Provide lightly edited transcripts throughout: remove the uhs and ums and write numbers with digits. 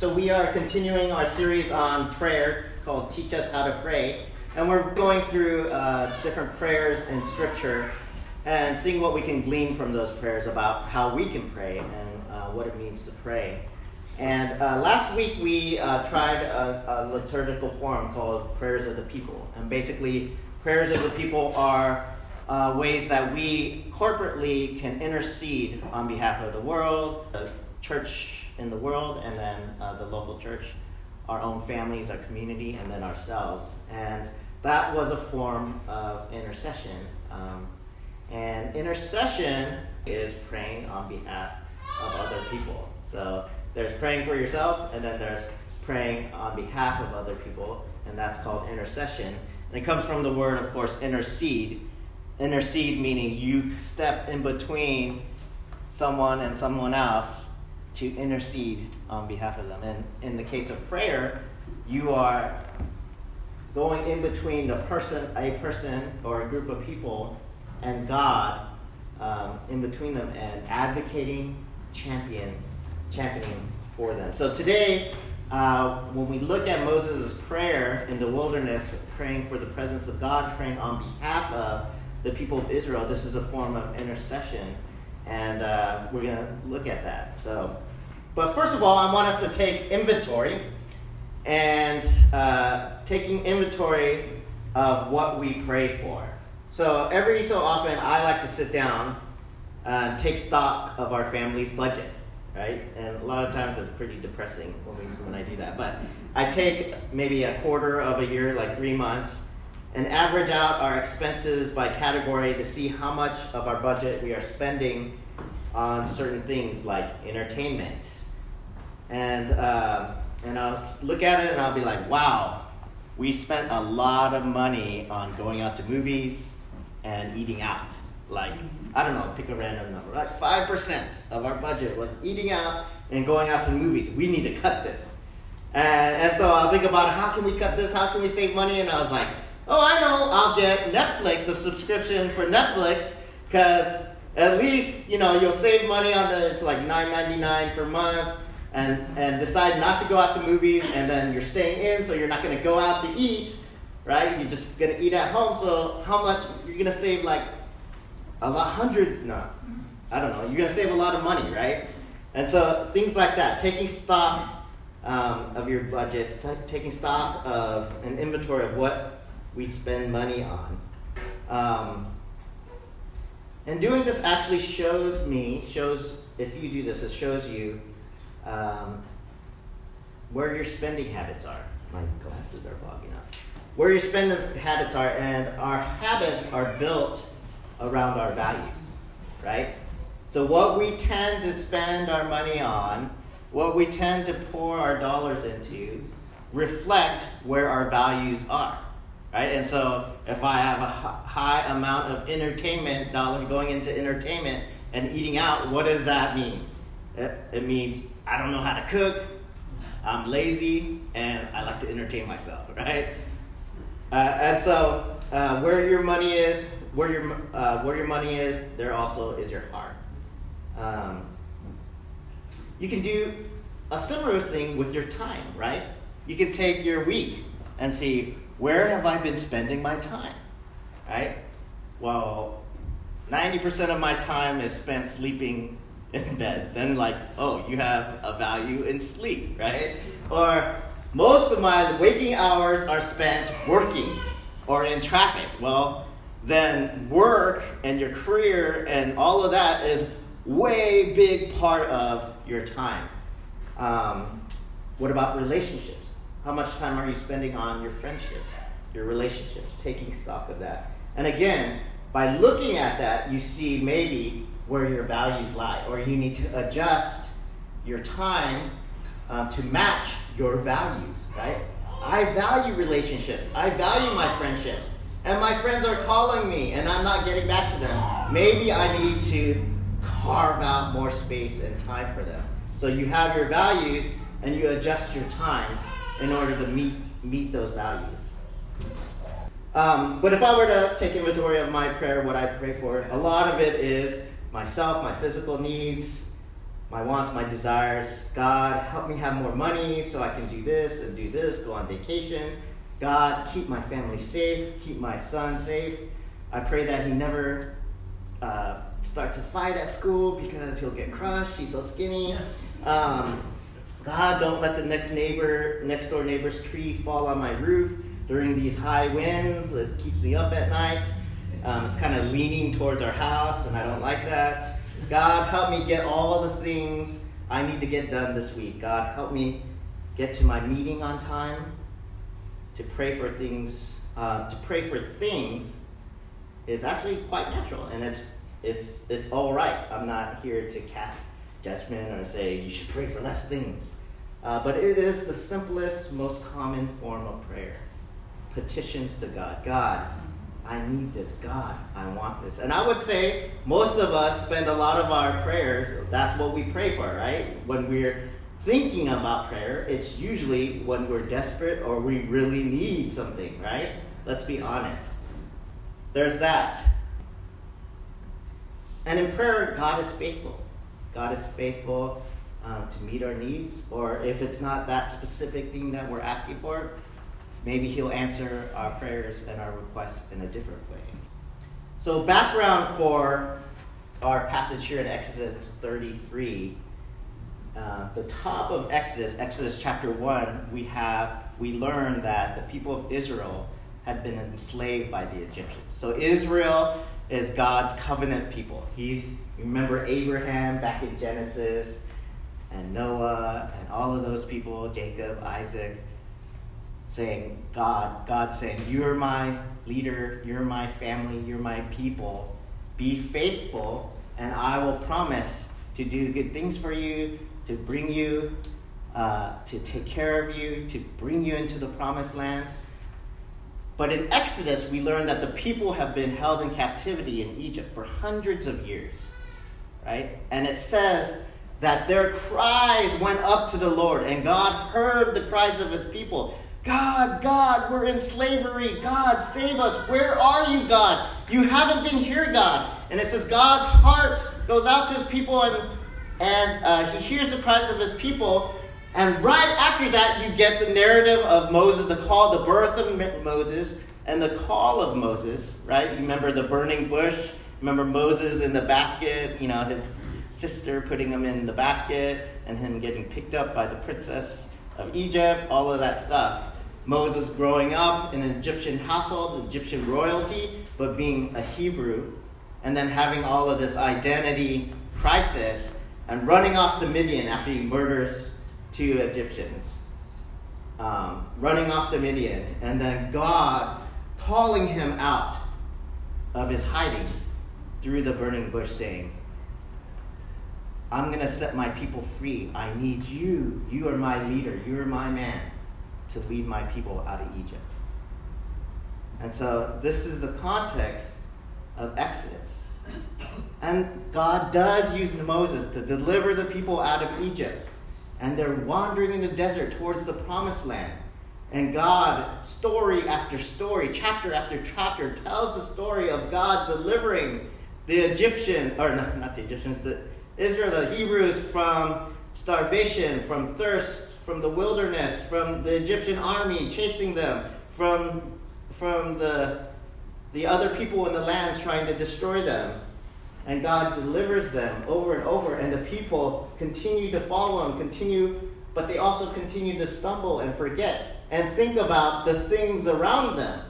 So we are continuing our series on prayer called Teach Us How to Pray. And we're going through different prayers in Scripture and seeing what we can glean from those prayers about how we can pray and what it means to pray. And last week we tried a liturgical form called Prayers of the People. And basically, prayers of the people are ways that we corporately can intercede on behalf of the world, the church in the world, and then the local church, our own families, our community, and then ourselves. And that was a form of intercession. And intercession is praying on behalf of other people. So there's praying for yourself, and then there's praying on behalf of other people, and that's called intercession. And it comes from the word, of course, intercede. Intercede meaning you step in between someone and someone else to intercede on behalf of them. And in the case of prayer, you are going in between the person, a person or a group of people and God, in between them and advocating, championing for them. So today, when we look at Moses' prayer in the wilderness, praying for the presence of God, praying on behalf of the people of Israel, this is a form of intercession, and we're going to look at that. So, but first of all, I want us to take inventory, and taking inventory of what we pray for. So every so often, I like to sit down and take stock of our family's budget. Right? And a lot of times it's pretty depressing when I do that. But I take maybe a quarter of a year, like 3 months, and average out our expenses by category to see how much of our budget we are spending on certain things like entertainment. And I'll look at it and I'll be like, wow, we spent a lot of money on going out to movies and eating out. Like, I don't know, pick a random number. Like 5% of our budget was eating out and going out to the movies. We need to cut this. And so I'll think about how can we cut this? How can we save money? And I was like, oh, I know, I'll get Netflix, a subscription for Netflix, because at least, you know, you'll save money on the, it's like $9.99 per month, and decide not to go out to movies, and then you're staying in, so you're not going to go out to eat, right? You're just going to eat at home, so how much, you're going to save like you're going to save a lot of money, right? And so things like that, taking stock of your budget, taking stock of an inventory of what we spend money on. And doing this actually shows, if you do this, it shows you where your spending habits are. My glasses are fogging up. Where your spending habits are, and our habits are built around our values, right? So what we tend to spend our money on, what we tend to pour our dollars into, reflect where our values are, right? And so if I have a high amount of entertainment dollar going into entertainment and eating out, what does that mean? It means I don't know how to cook, I'm lazy, and I like to entertain myself, right? And so where your money is, where your money is, there also is your heart. You can do a similar thing with your time, right? You can take your week and see, where have I been spending my time, right? Well, 90% of my time is spent sleeping in bed. Then like, oh, you have a value in sleep, right? Or most of my waking hours are spent working or in traffic. Well, then work and your career and all of that is way big part of your time. What about relationships? How much time are you spending on your friendships, your relationships, taking stock of that? And again, by looking at that, you see maybe where your values lie, or you need to adjust your time to match your values, right? I value relationships. I value my friendships. And my friends are calling me, and I'm not getting back to them. Maybe I need to carve out more space and time for them. So you have your values, and you adjust your time in order to meet those values. But if I were to take inventory of my prayer, what I pray for, a lot of it is myself, my physical needs, my wants, my desires. God, help me have more money so I can do this, go on vacation. God, keep my family safe, keep my son safe. I pray that he never starts a fight at school because he'll get crushed, he's so skinny. God, don't let the next door neighbor's tree fall on my roof during these high winds. It keeps me up at night. It's kind of leaning towards our house, and I don't like that. God, help me get all the things I need to get done this week. God, help me get to my meeting on time. To pray for things is actually quite natural, and it's all right. I'm not here to cast judgment or say you should pray for less things, but it is the simplest, most common form of prayer. Petitions to God. God, I need this. God, I want this. And I would say most of us spend a lot of our prayers, that's what we pray for, right? When we're thinking about prayer, it's usually when we're desperate or we really need something, right? Let's be honest. There's that. And in prayer, God is faithful. God is faithful to meet our needs, or if it's not that specific thing that we're asking for, maybe he'll answer our prayers and our requests in a different way. So background for our passage here in Exodus 33, the top of Exodus chapter 1, we learn that the people of Israel had been enslaved by the Egyptians. So Israel is God's covenant people. Remember Abraham back in Genesis, and Noah, and all of those people, Jacob, Isaac, saying, God saying, you're my leader, you're my family, you're my people. Be faithful, and I will promise to do good things for you, to bring you, to take care of you, to bring you into the promised land. But in Exodus, we learn that the people have been held in captivity in Egypt for hundreds of years, right? And it says that their cries went up to the Lord, and God heard the cries of his people. God, God, we're in slavery. God, save us. Where are you, God? You haven't been here, God. And it says God's heart goes out to his people, and he hears the cries of his people. And right after that, you get the narrative of Moses, the birth of Moses, and the call of Moses, right? You remember the burning bush? Remember Moses in the basket, his sister putting him in the basket, and him getting picked up by the princess of Egypt, all of that stuff. Moses growing up in an Egyptian household, Egyptian royalty, but being a Hebrew, and then having all of this identity crisis, and running off to Midian after he murders two Egyptians. Running off to Midian, and then God calling him out of his hiding through the burning bush, saying, I'm going to set my people free. I need you. You are my leader. You are my man to lead my people out of Egypt. And so this is the context of Exodus. And God does use Moses to deliver the people out of Egypt. And they're wandering in the desert towards the promised land. And God, story after story, chapter after chapter, tells the story of God delivering the Israel, the Hebrews, from starvation, from thirst, from the wilderness, from the Egyptian army chasing them, from the other people in the land trying to destroy them. And God delivers them over and over, and the people continue to follow him, but they also continue to stumble and forget and think about the things around them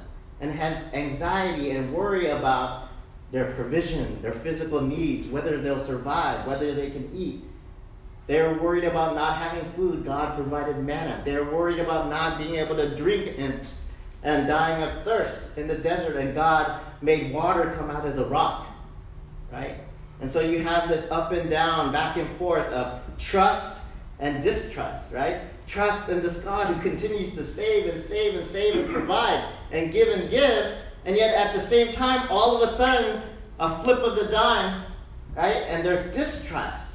and have anxiety and worry about their provision, their physical needs, whether they'll survive, whether they can eat. They're worried about not having food. God provided manna. They're worried about not being able to drink and dying of thirst in the desert, and God made water come out of the rock, right? And so you have this up and down, back and forth of trust and distrust, right? Trust in this God who continues to save and save and save and provide and give, and yet at the same time, all of a sudden, a flip of the dime, right? And there's distrust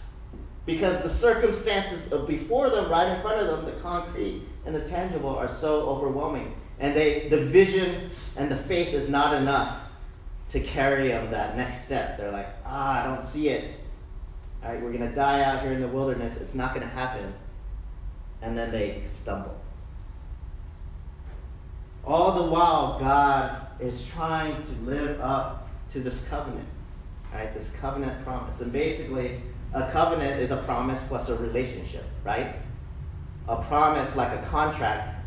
because the circumstances before them, right in front of them, the concrete and the tangible, are so overwhelming. And the vision and the faith is not enough to carry them that next step. They're like, I don't see it. All right, we're going to die out here in the wilderness. It's not going to happen. And then they stumble. All the while, God is trying to live up to this covenant, right? This covenant promise. And basically, a covenant is a promise plus a relationship, right? A promise like a contract.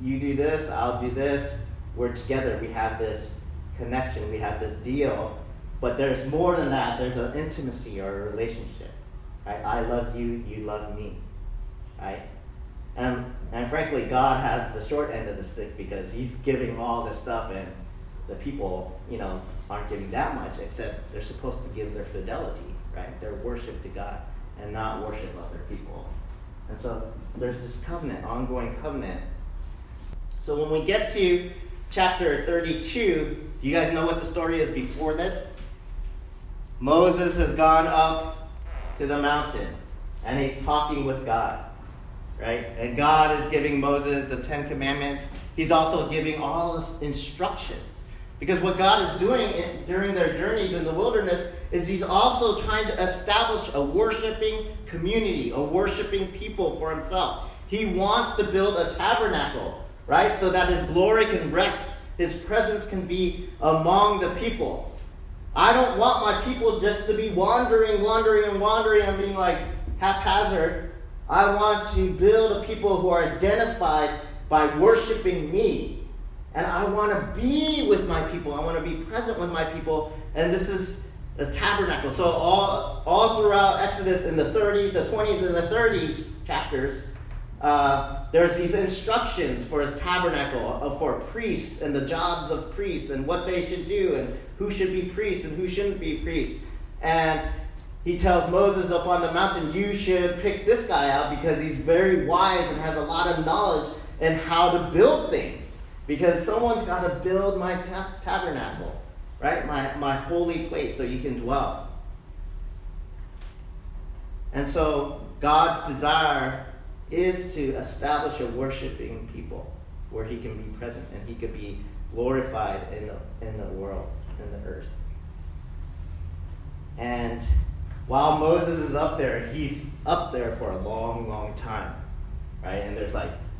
You do this, I'll do this. We're together. We have this connection. We have this deal. But there's more than that. There's an intimacy or a relationship, right? I love you. You love me, right? And frankly, God has the short end of the stick because he's giving all this stuff and the people, aren't giving that much, except they're supposed to give their fidelity, right? Their worship to God and not worship other people. And so there's this covenant, ongoing covenant. So when we get to chapter 32, do you guys know what the story is before this? Moses has gone up to the mountain and he's talking with God. Right? And God is giving Moses the Ten Commandments. He's also giving all his instructions. Because what God is doing during their journeys in the wilderness is he's also trying to establish a worshiping community, a worshiping people for himself. He wants to build a tabernacle, right? So that his glory can rest, his presence can be among the people. I don't want my people just to be wandering and being like haphazard. I want to build a people who are identified by worshiping me. And I want to be with my people. I want to be present with my people. And this is the tabernacle. So all throughout Exodus in the 30s, the 20s, and the 30s chapters, there's these instructions for his tabernacle, for priests and the jobs of priests and what they should do and who should be priests and who shouldn't be priests. And he tells Moses up on the mountain, you should pick this guy out because he's very wise and has a lot of knowledge in how to build things. Because someone's got to build my tabernacle, right? My holy place so you can dwell. And so God's desire is to establish a worshiping people where he can be present and he could be glorified in the world, in the earth. And while Moses is up there, he's up there for a long, long time, right? And there's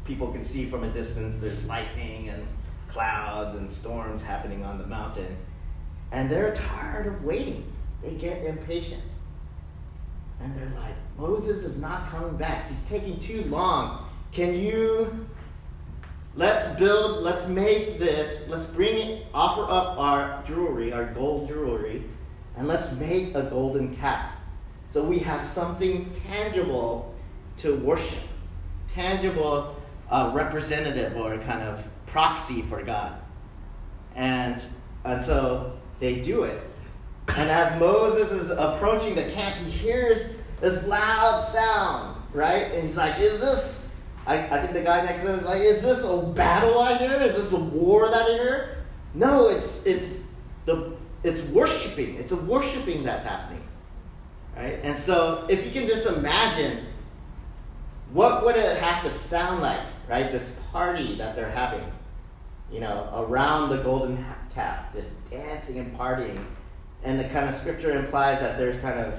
people can see from a distance, there's lightning and clouds and storms happening on the mountain. And they're tired of waiting. They get impatient. And they're like, Moses is not coming back. He's taking too long. Offer up our jewelry, our gold jewelry, and let's make a golden calf. So we have something tangible to worship, tangible representative or kind of proxy for God. And so they do it. And as Moses is approaching the camp, he hears this loud sound, right? And he's like, is this, I think the guy next to him is like, is this a battle I hear? Is this a war that I hear? No, it's worshiping. It's a worshiping that's happening. Right? And so if you can just imagine, what would it have to sound like, right? This party that they're having, around the golden calf, just dancing and partying. And the kind of scripture implies that there's kind of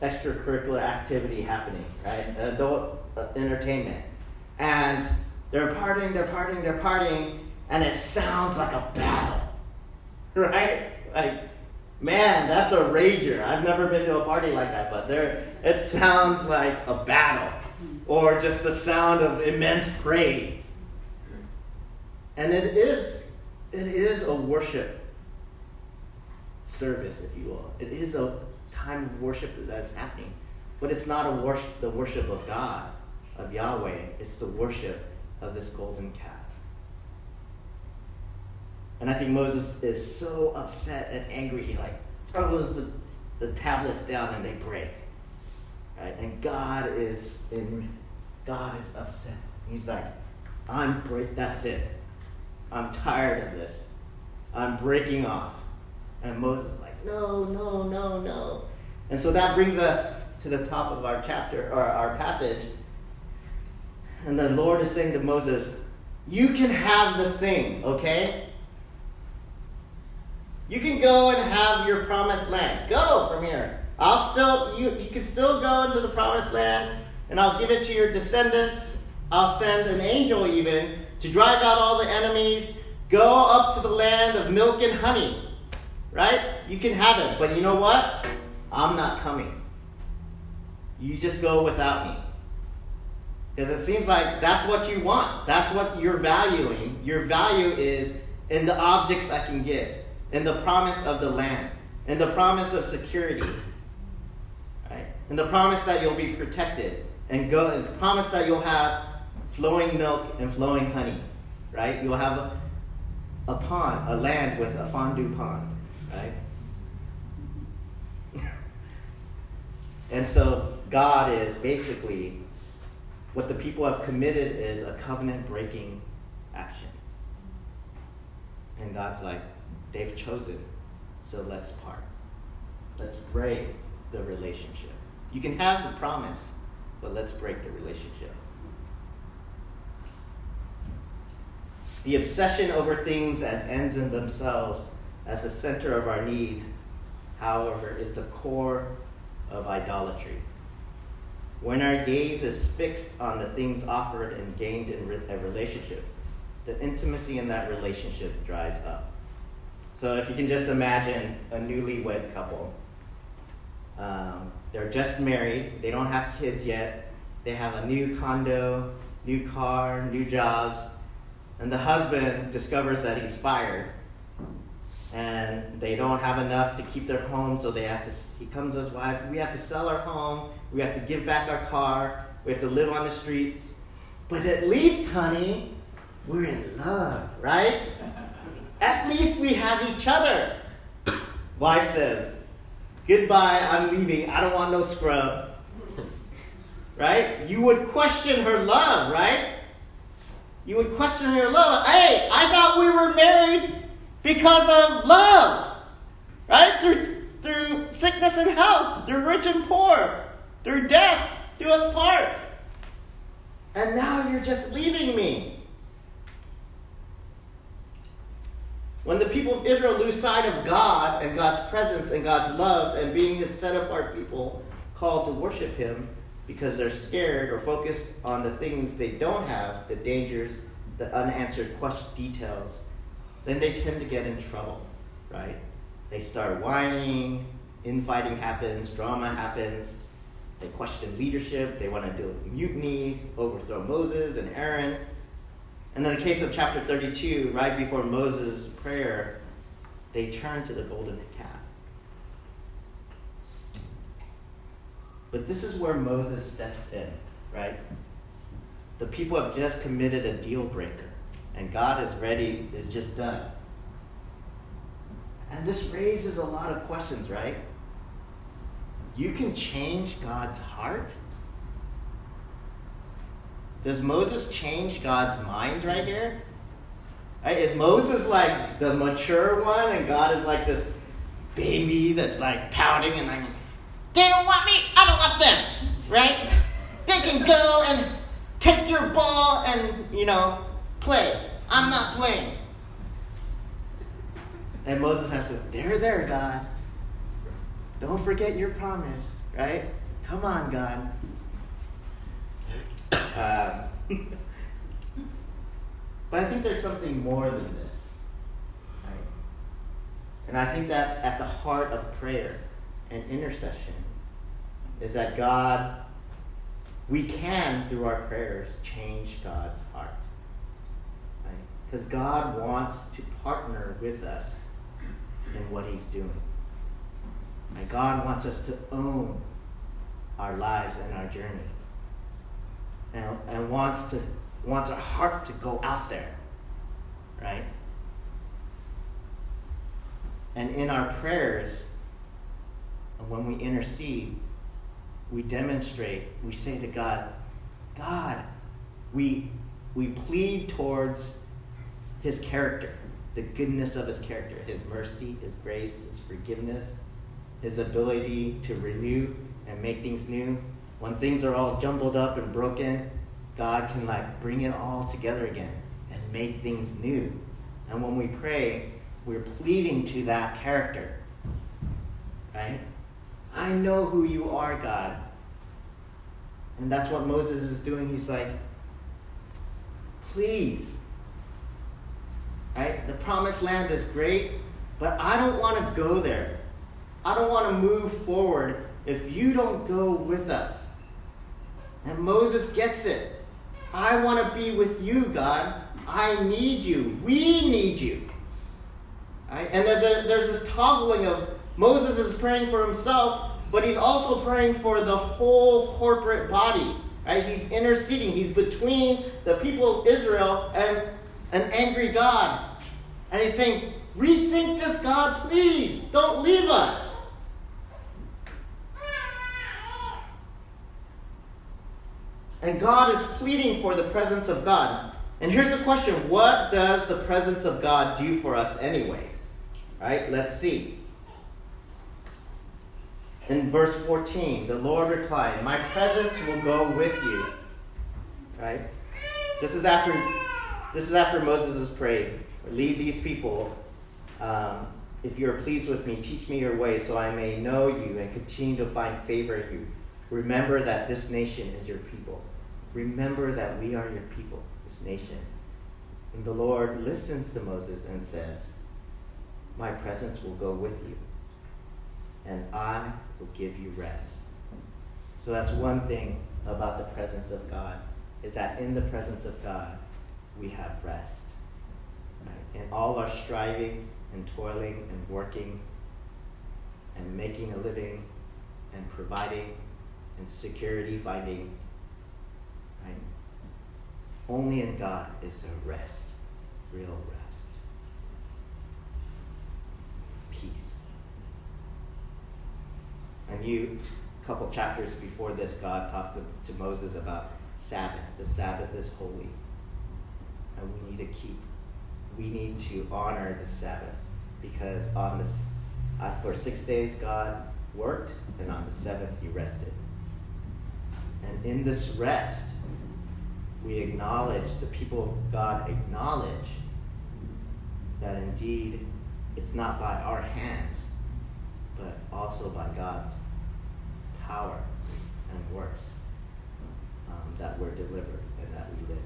extracurricular activity happening, right? Adult entertainment. And they're partying, and it sounds like a battle. Right? Man, that's a rager. I've never been to a party like that, but it sounds like a battle or just the sound of immense praise. And it is a worship service, if you will. It is a time of worship that's happening, but it's not the worship of God, of Yahweh. It's the worship of this golden calf. And I think Moses is so upset and angry, he throws the tablets down and they break. Right? And God is upset. He's like, that's it. I'm tired of this. I'm breaking off. And Moses is like, no. And so that brings us to the top of our chapter or our passage. And the Lord is saying to Moses, you can have the thing, okay? You can go and have your promised land. Go from here. I'll still, you can still go into the promised land, and I'll give it to your descendants. I'll send an angel even to drive out all the enemies. Go up to the land of milk and honey. Right? You can have it, but you know what? I'm not coming. You just go without me. Because it seems like that's what you want. That's what you're valuing. Your value is in the objects I can give, in the promise of the land, in the promise of security, right? In the promise that you'll be protected, and go, and the promise that you'll have flowing milk and flowing honey, right? You'll have a pond, a land with a fondue pond, right? And so God is basically, what the people have committed is a covenant-breaking action. And God's like, they've chosen, so let's part. Let's break the relationship. You can have the promise, but let's break the relationship. The obsession over things as ends in themselves, as the center of our need, however, is the core of idolatry. When our gaze is fixed on the things offered and gained in a relationship, the intimacy in that relationship dries up. So if you can just imagine a newlywed couple. They're just married. They don't have kids yet. They have a new condo, new car, new jobs. And the husband discovers that he's fired. And they don't have enough to keep their home, so they have to. He comes to his wife. We have to sell our home. We have to give back our car. We have to live on the streets. But at least, honey, we're in love, right? At least we have each other. Wife says, goodbye, I'm leaving. I don't want no scrub. Right? You would question her love, right? You would question her love. Hey, I thought we were married because of love. Right? Through sickness and health, through rich and poor, through death, through us part. And now you're just leaving me. When the people of Israel lose sight of God and God's presence and God's love and being His set-apart people called to worship Him because they're scared or focused on the things they don't have, the dangers, the unanswered question details, then they tend to get in trouble, right? They start whining, infighting happens, drama happens, they question leadership, they want to do mutiny, overthrow Moses and Aaron. And in the case of chapter 32, right before Moses' prayer, they turn to the golden calf. But this is where Moses steps in, right? The people have just committed a deal breaker, and God is ready, is just done. And this raises a lot of questions, right? You can change God's heart? Does Moses change God's mind right here? Right? Is Moses like the mature one and God is like this baby that's like pouting and like, they don't want me, I don't want them, right? They can go and take your ball and, play. I'm not playing. And Moses has to, there, God. Don't forget your promise, right? Come on, God. But I think there's something more than this, right? And I think that's at the heart of prayer and intercession, is that God, we can, through our prayers, change God's heart, right? Because God wants to partner with us in what He's doing. And God wants us to own our lives and our journey. And wants our heart to go out there, right? And in our prayers, and when we intercede, we demonstrate, we say to God, we plead towards His character, the goodness of His character, His mercy, His grace, His forgiveness, His ability to renew and make things new. When things are all jumbled up and broken, God can like bring it all together again and make things new. And when we pray, we're pleading to that character, right? I know who you are, God. And that's what Moses is doing. He's like, please. Right? The promised land is great, but I don't want to go there. I don't want to move forward if you don't go with us. And Moses gets it. I want to be with you, God. I need you. We need you. Right? And then there's this toggling of Moses is praying for himself, but he's also praying for the whole corporate body. Right? He's interceding. He's between the people of Israel and an angry God. And he's saying, rethink this, God, please. Don't leave us. And God is pleading for the presence of God. And here's the question. What does the presence of God do for us anyways? Right? Let's see. In verse 14, the Lord replied, my presence will go with you. Right? This is after Moses has prayed. Lead these people. If you are pleased with me, teach me your way so I may know you and continue to find favor in you. Remember that this nation is your people. Remember that we are your people, this nation. And the Lord listens to Moses and says, my presence will go with you, and I will give you rest. So that's one thing about the presence of God, is that in the presence of God, we have rest. Right? And all our striving and toiling and working and making a living and providing and security finding, right? Only in God is there rest, real rest, peace. And a couple chapters before this, God talks to Moses about Sabbath. The Sabbath is holy, and we need to honor the Sabbath, because for 6 days God worked, and on the seventh he rested. And in this rest, the people of God acknowledge that indeed it's not by our hands, but also by God's power and works that we're delivered and that we live.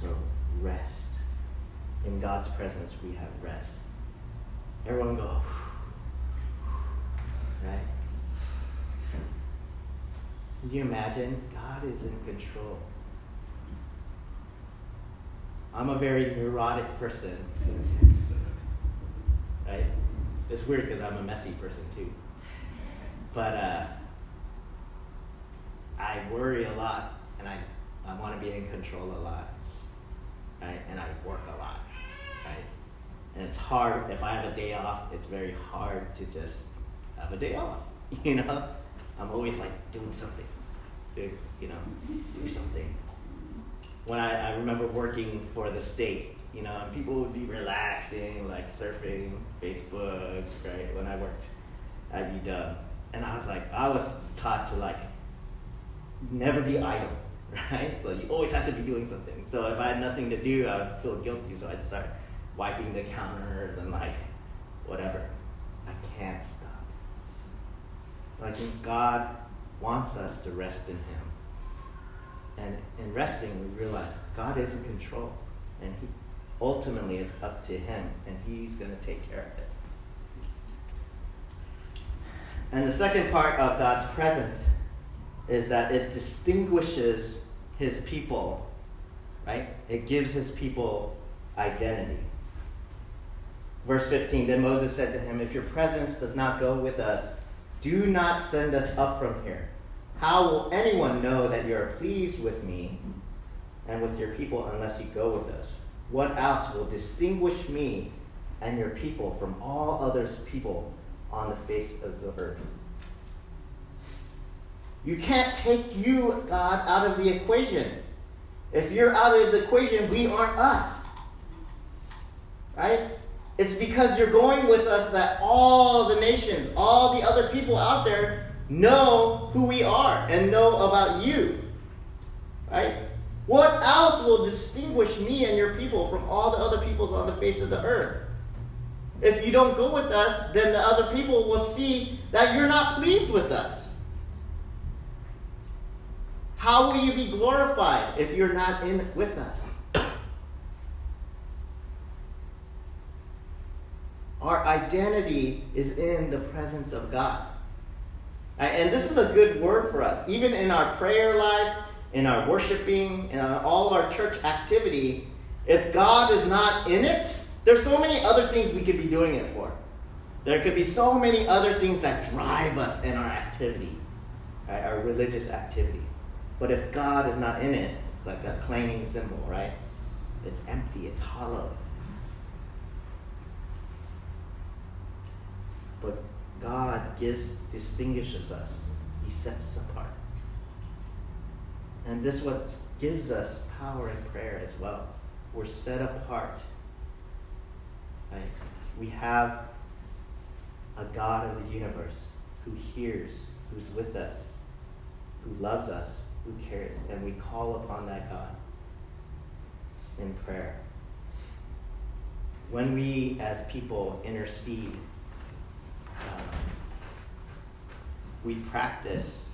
So rest. In God's presence, we have rest. Everyone go, right? Can you imagine? God is in control. I'm a very neurotic person. Right? It's weird because I'm a messy person too. But I worry a lot, and I want to be in control a lot. Right? And I work a lot. Right? And it's hard. If I have a day off, it's very hard to just have a day off. You know? I'm always like doing something. Do something. When I remember working for the state, and people would be relaxing, like surfing Facebook, right? When I worked at UW. And I was taught to never be idle, right? So you always have to be doing something. So if I had nothing to do, I would feel guilty. So I'd start wiping the counters and whatever. I can't stop. God wants us to rest in him. And in resting, we realize God is in control. And ultimately, it's up to him. And he's going to take care of it. And the second part of God's presence is that it distinguishes his people. Right? It gives his people identity. Verse 15, then Moses said to him, if your presence does not go with us, do not send us up from here. How will anyone know that you are pleased with me and with your people unless you go with us? What else will distinguish me and your people from all other people on the face of the earth? You can't take you, God, out of the equation. If you're out of the equation, we aren't us. Right? It's because you're going with us that all the nations, all the other people out there know who we are and know about you. Right? What else will distinguish me and your people from all the other peoples on the face of the earth? If you don't go with us, then the other people will see that you're not pleased with us. How will you be glorified if you're not in with us? Our identity is in the presence of God. And this is a good word for us. Even in our prayer life, in our worshiping, in all of our church activity, if God is not in it, there's so many other things we could be doing it for. There could be so many other things that drive us in our activity, right? Our religious activity. But if God is not in it, it's like that clanging cymbal, right? It's empty, it's hollow. But God distinguishes us. He sets us apart. And this is what gives us power in prayer as well. We're set apart. Right? We have a God of the universe who hears, who's with us, who loves us, who cares. And we call upon that God in prayer. When we, as people, intercede, we practice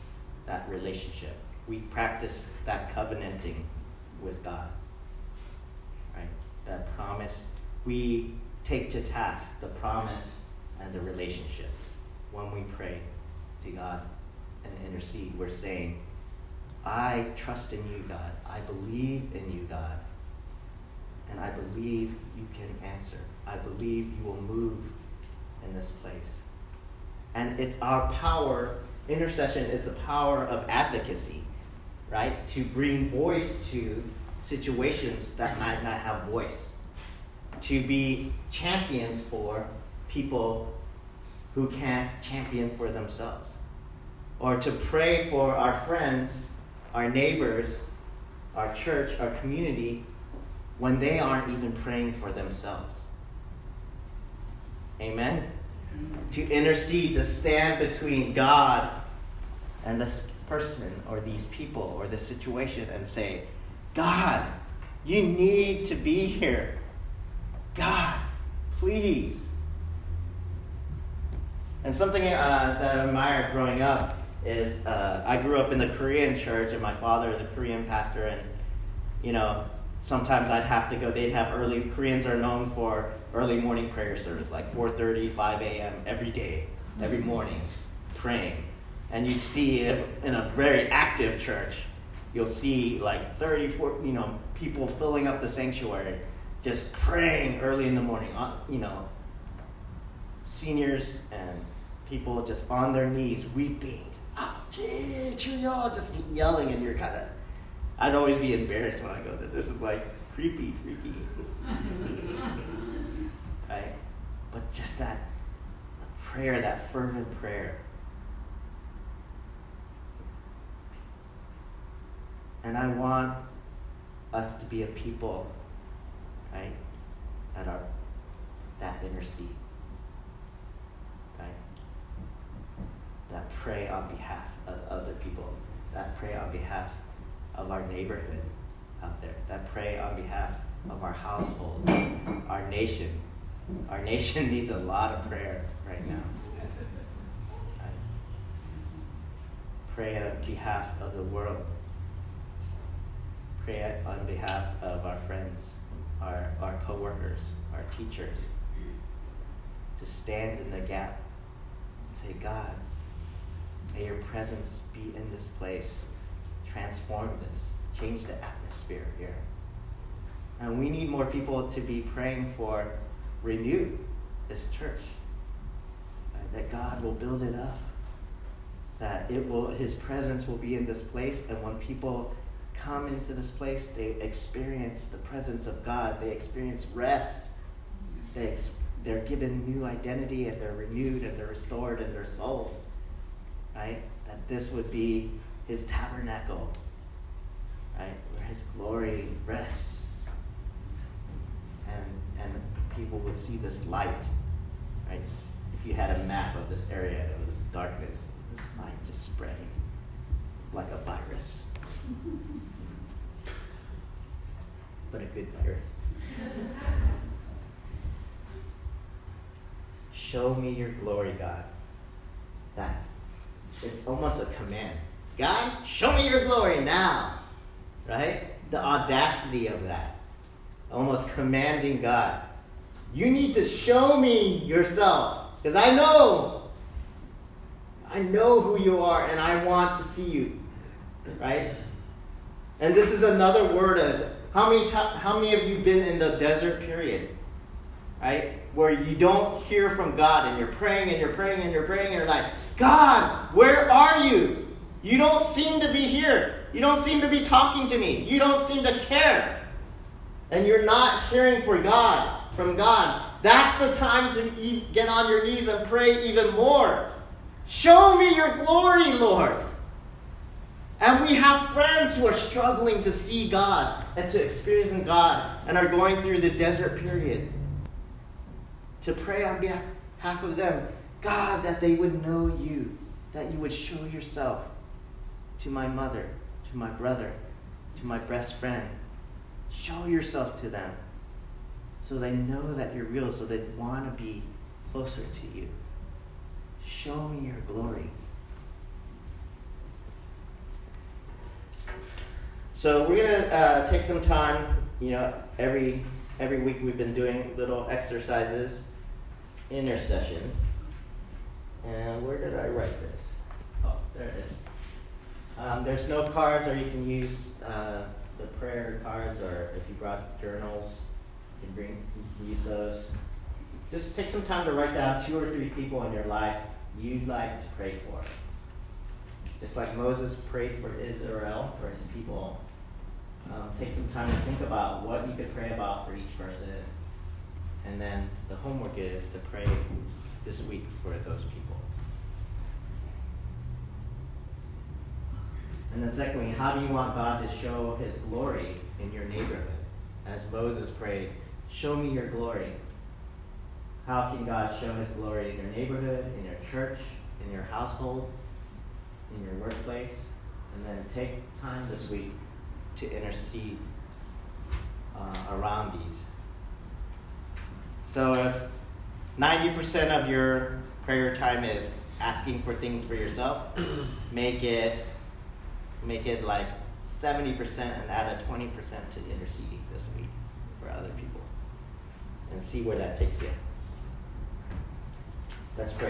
that relationship. We practice that covenanting with God, right? That promise. We take to task the promise and the relationship. When we pray to God and intercede, we're saying, I trust in you, God. I believe in you, God. And I believe you can answer. I believe you will move in this place. And it's our power. Intercession is the power of advocacy, right? To bring voice to situations that might not have voice. To be champions for people who can't champion for themselves. Or to pray for our friends, our neighbors, our church, our community, when they aren't even praying for themselves. Amen? To intercede, to stand between God and this person or these people or this situation and say, God, you need to be here. God, please. And something that I admired growing up is I grew up in the Korean church, and my father is a Korean pastor, and sometimes I'd have to go. They'd have early, Koreans are known for early morning prayer service, like 4:30, 5 a.m. every day, every morning, praying. And you'd see if in a very active church, you'll see like 30, 40, people filling up the sanctuary, just praying early in the morning, seniors and people just on their knees, weeping, just yelling, and you're kind of, I'd always be embarrassed when I go there. This is like creepy, freaky. Right? But just that prayer, that fervent prayer. And I want us to be a people, right, that intercede, right, that pray on behalf of other people, that pray on behalf of our neighborhood out there, that pray on behalf of our households, our nation. Our nation needs a lot of prayer right now. Right? Pray on behalf of the world. Pray on behalf of our friends, our co-workers, our teachers. To stand in the gap and say, God, may your presence be in this place. Transform this. Change the atmosphere here. And we need more people to be praying for renew this church. Right? That God will build it up. That it will, his presence will be in this place. And when people come into this place, they experience the presence of God. They experience rest. They're given new identity, and they're renewed, and they're restored in their souls. Right? That this would be his tabernacle. Right? Where his glory rests. And people would see this light, right? Just, if you had a map of this area and it was darkness, this light just spreading like a virus. But a good virus. Show me your glory, God. That it's almost a command. God, show me your glory now. Right? The audacity of that. Almost commanding God. You need to show me yourself. Because I know who you are and I want to see you. Right? And this is another word of how many of you been in the desert period? Right? Where you don't hear from God and you're praying and you're praying and you're praying and you're like, God, where are you? You don't seem to be here. You don't seem to be talking to me. You don't seem to care. And you're not hearing from God. That's the time to get on your knees and pray even more. Show me your glory, Lord. And we have friends who are struggling to see God and to experience God and are going through the desert period. To pray on behalf of them, God, that they would know you, that you would show yourself to my mother, to my brother, to my best friend. Show yourself to them so they know that you're real, so they want to be closer to you. Show me your glory. So we're going to take some time, every week we've been doing little exercises, intercession. And where did I write this? Oh, there it is. There's no cards, or you can use the prayer cards, or if you brought journals, you can use those. Just take some time to write down 2 or 3 people in your life you'd like to pray for. Just like Moses prayed for Israel, for his people. Take some time to think about what you could pray about for each person. And then the homework is to pray this week for those people. And then secondly, how do you want God to show his glory in your neighborhood? As Moses prayed, show me your glory. How can God show his glory in your neighborhood, in your church, in your household, in your workplace? And then take time this week to intercede around these. So if 90% of your prayer time is asking for things for yourself, make it like 70% and add a 20% to intercede this week for other people. And see where that takes you. Let's pray.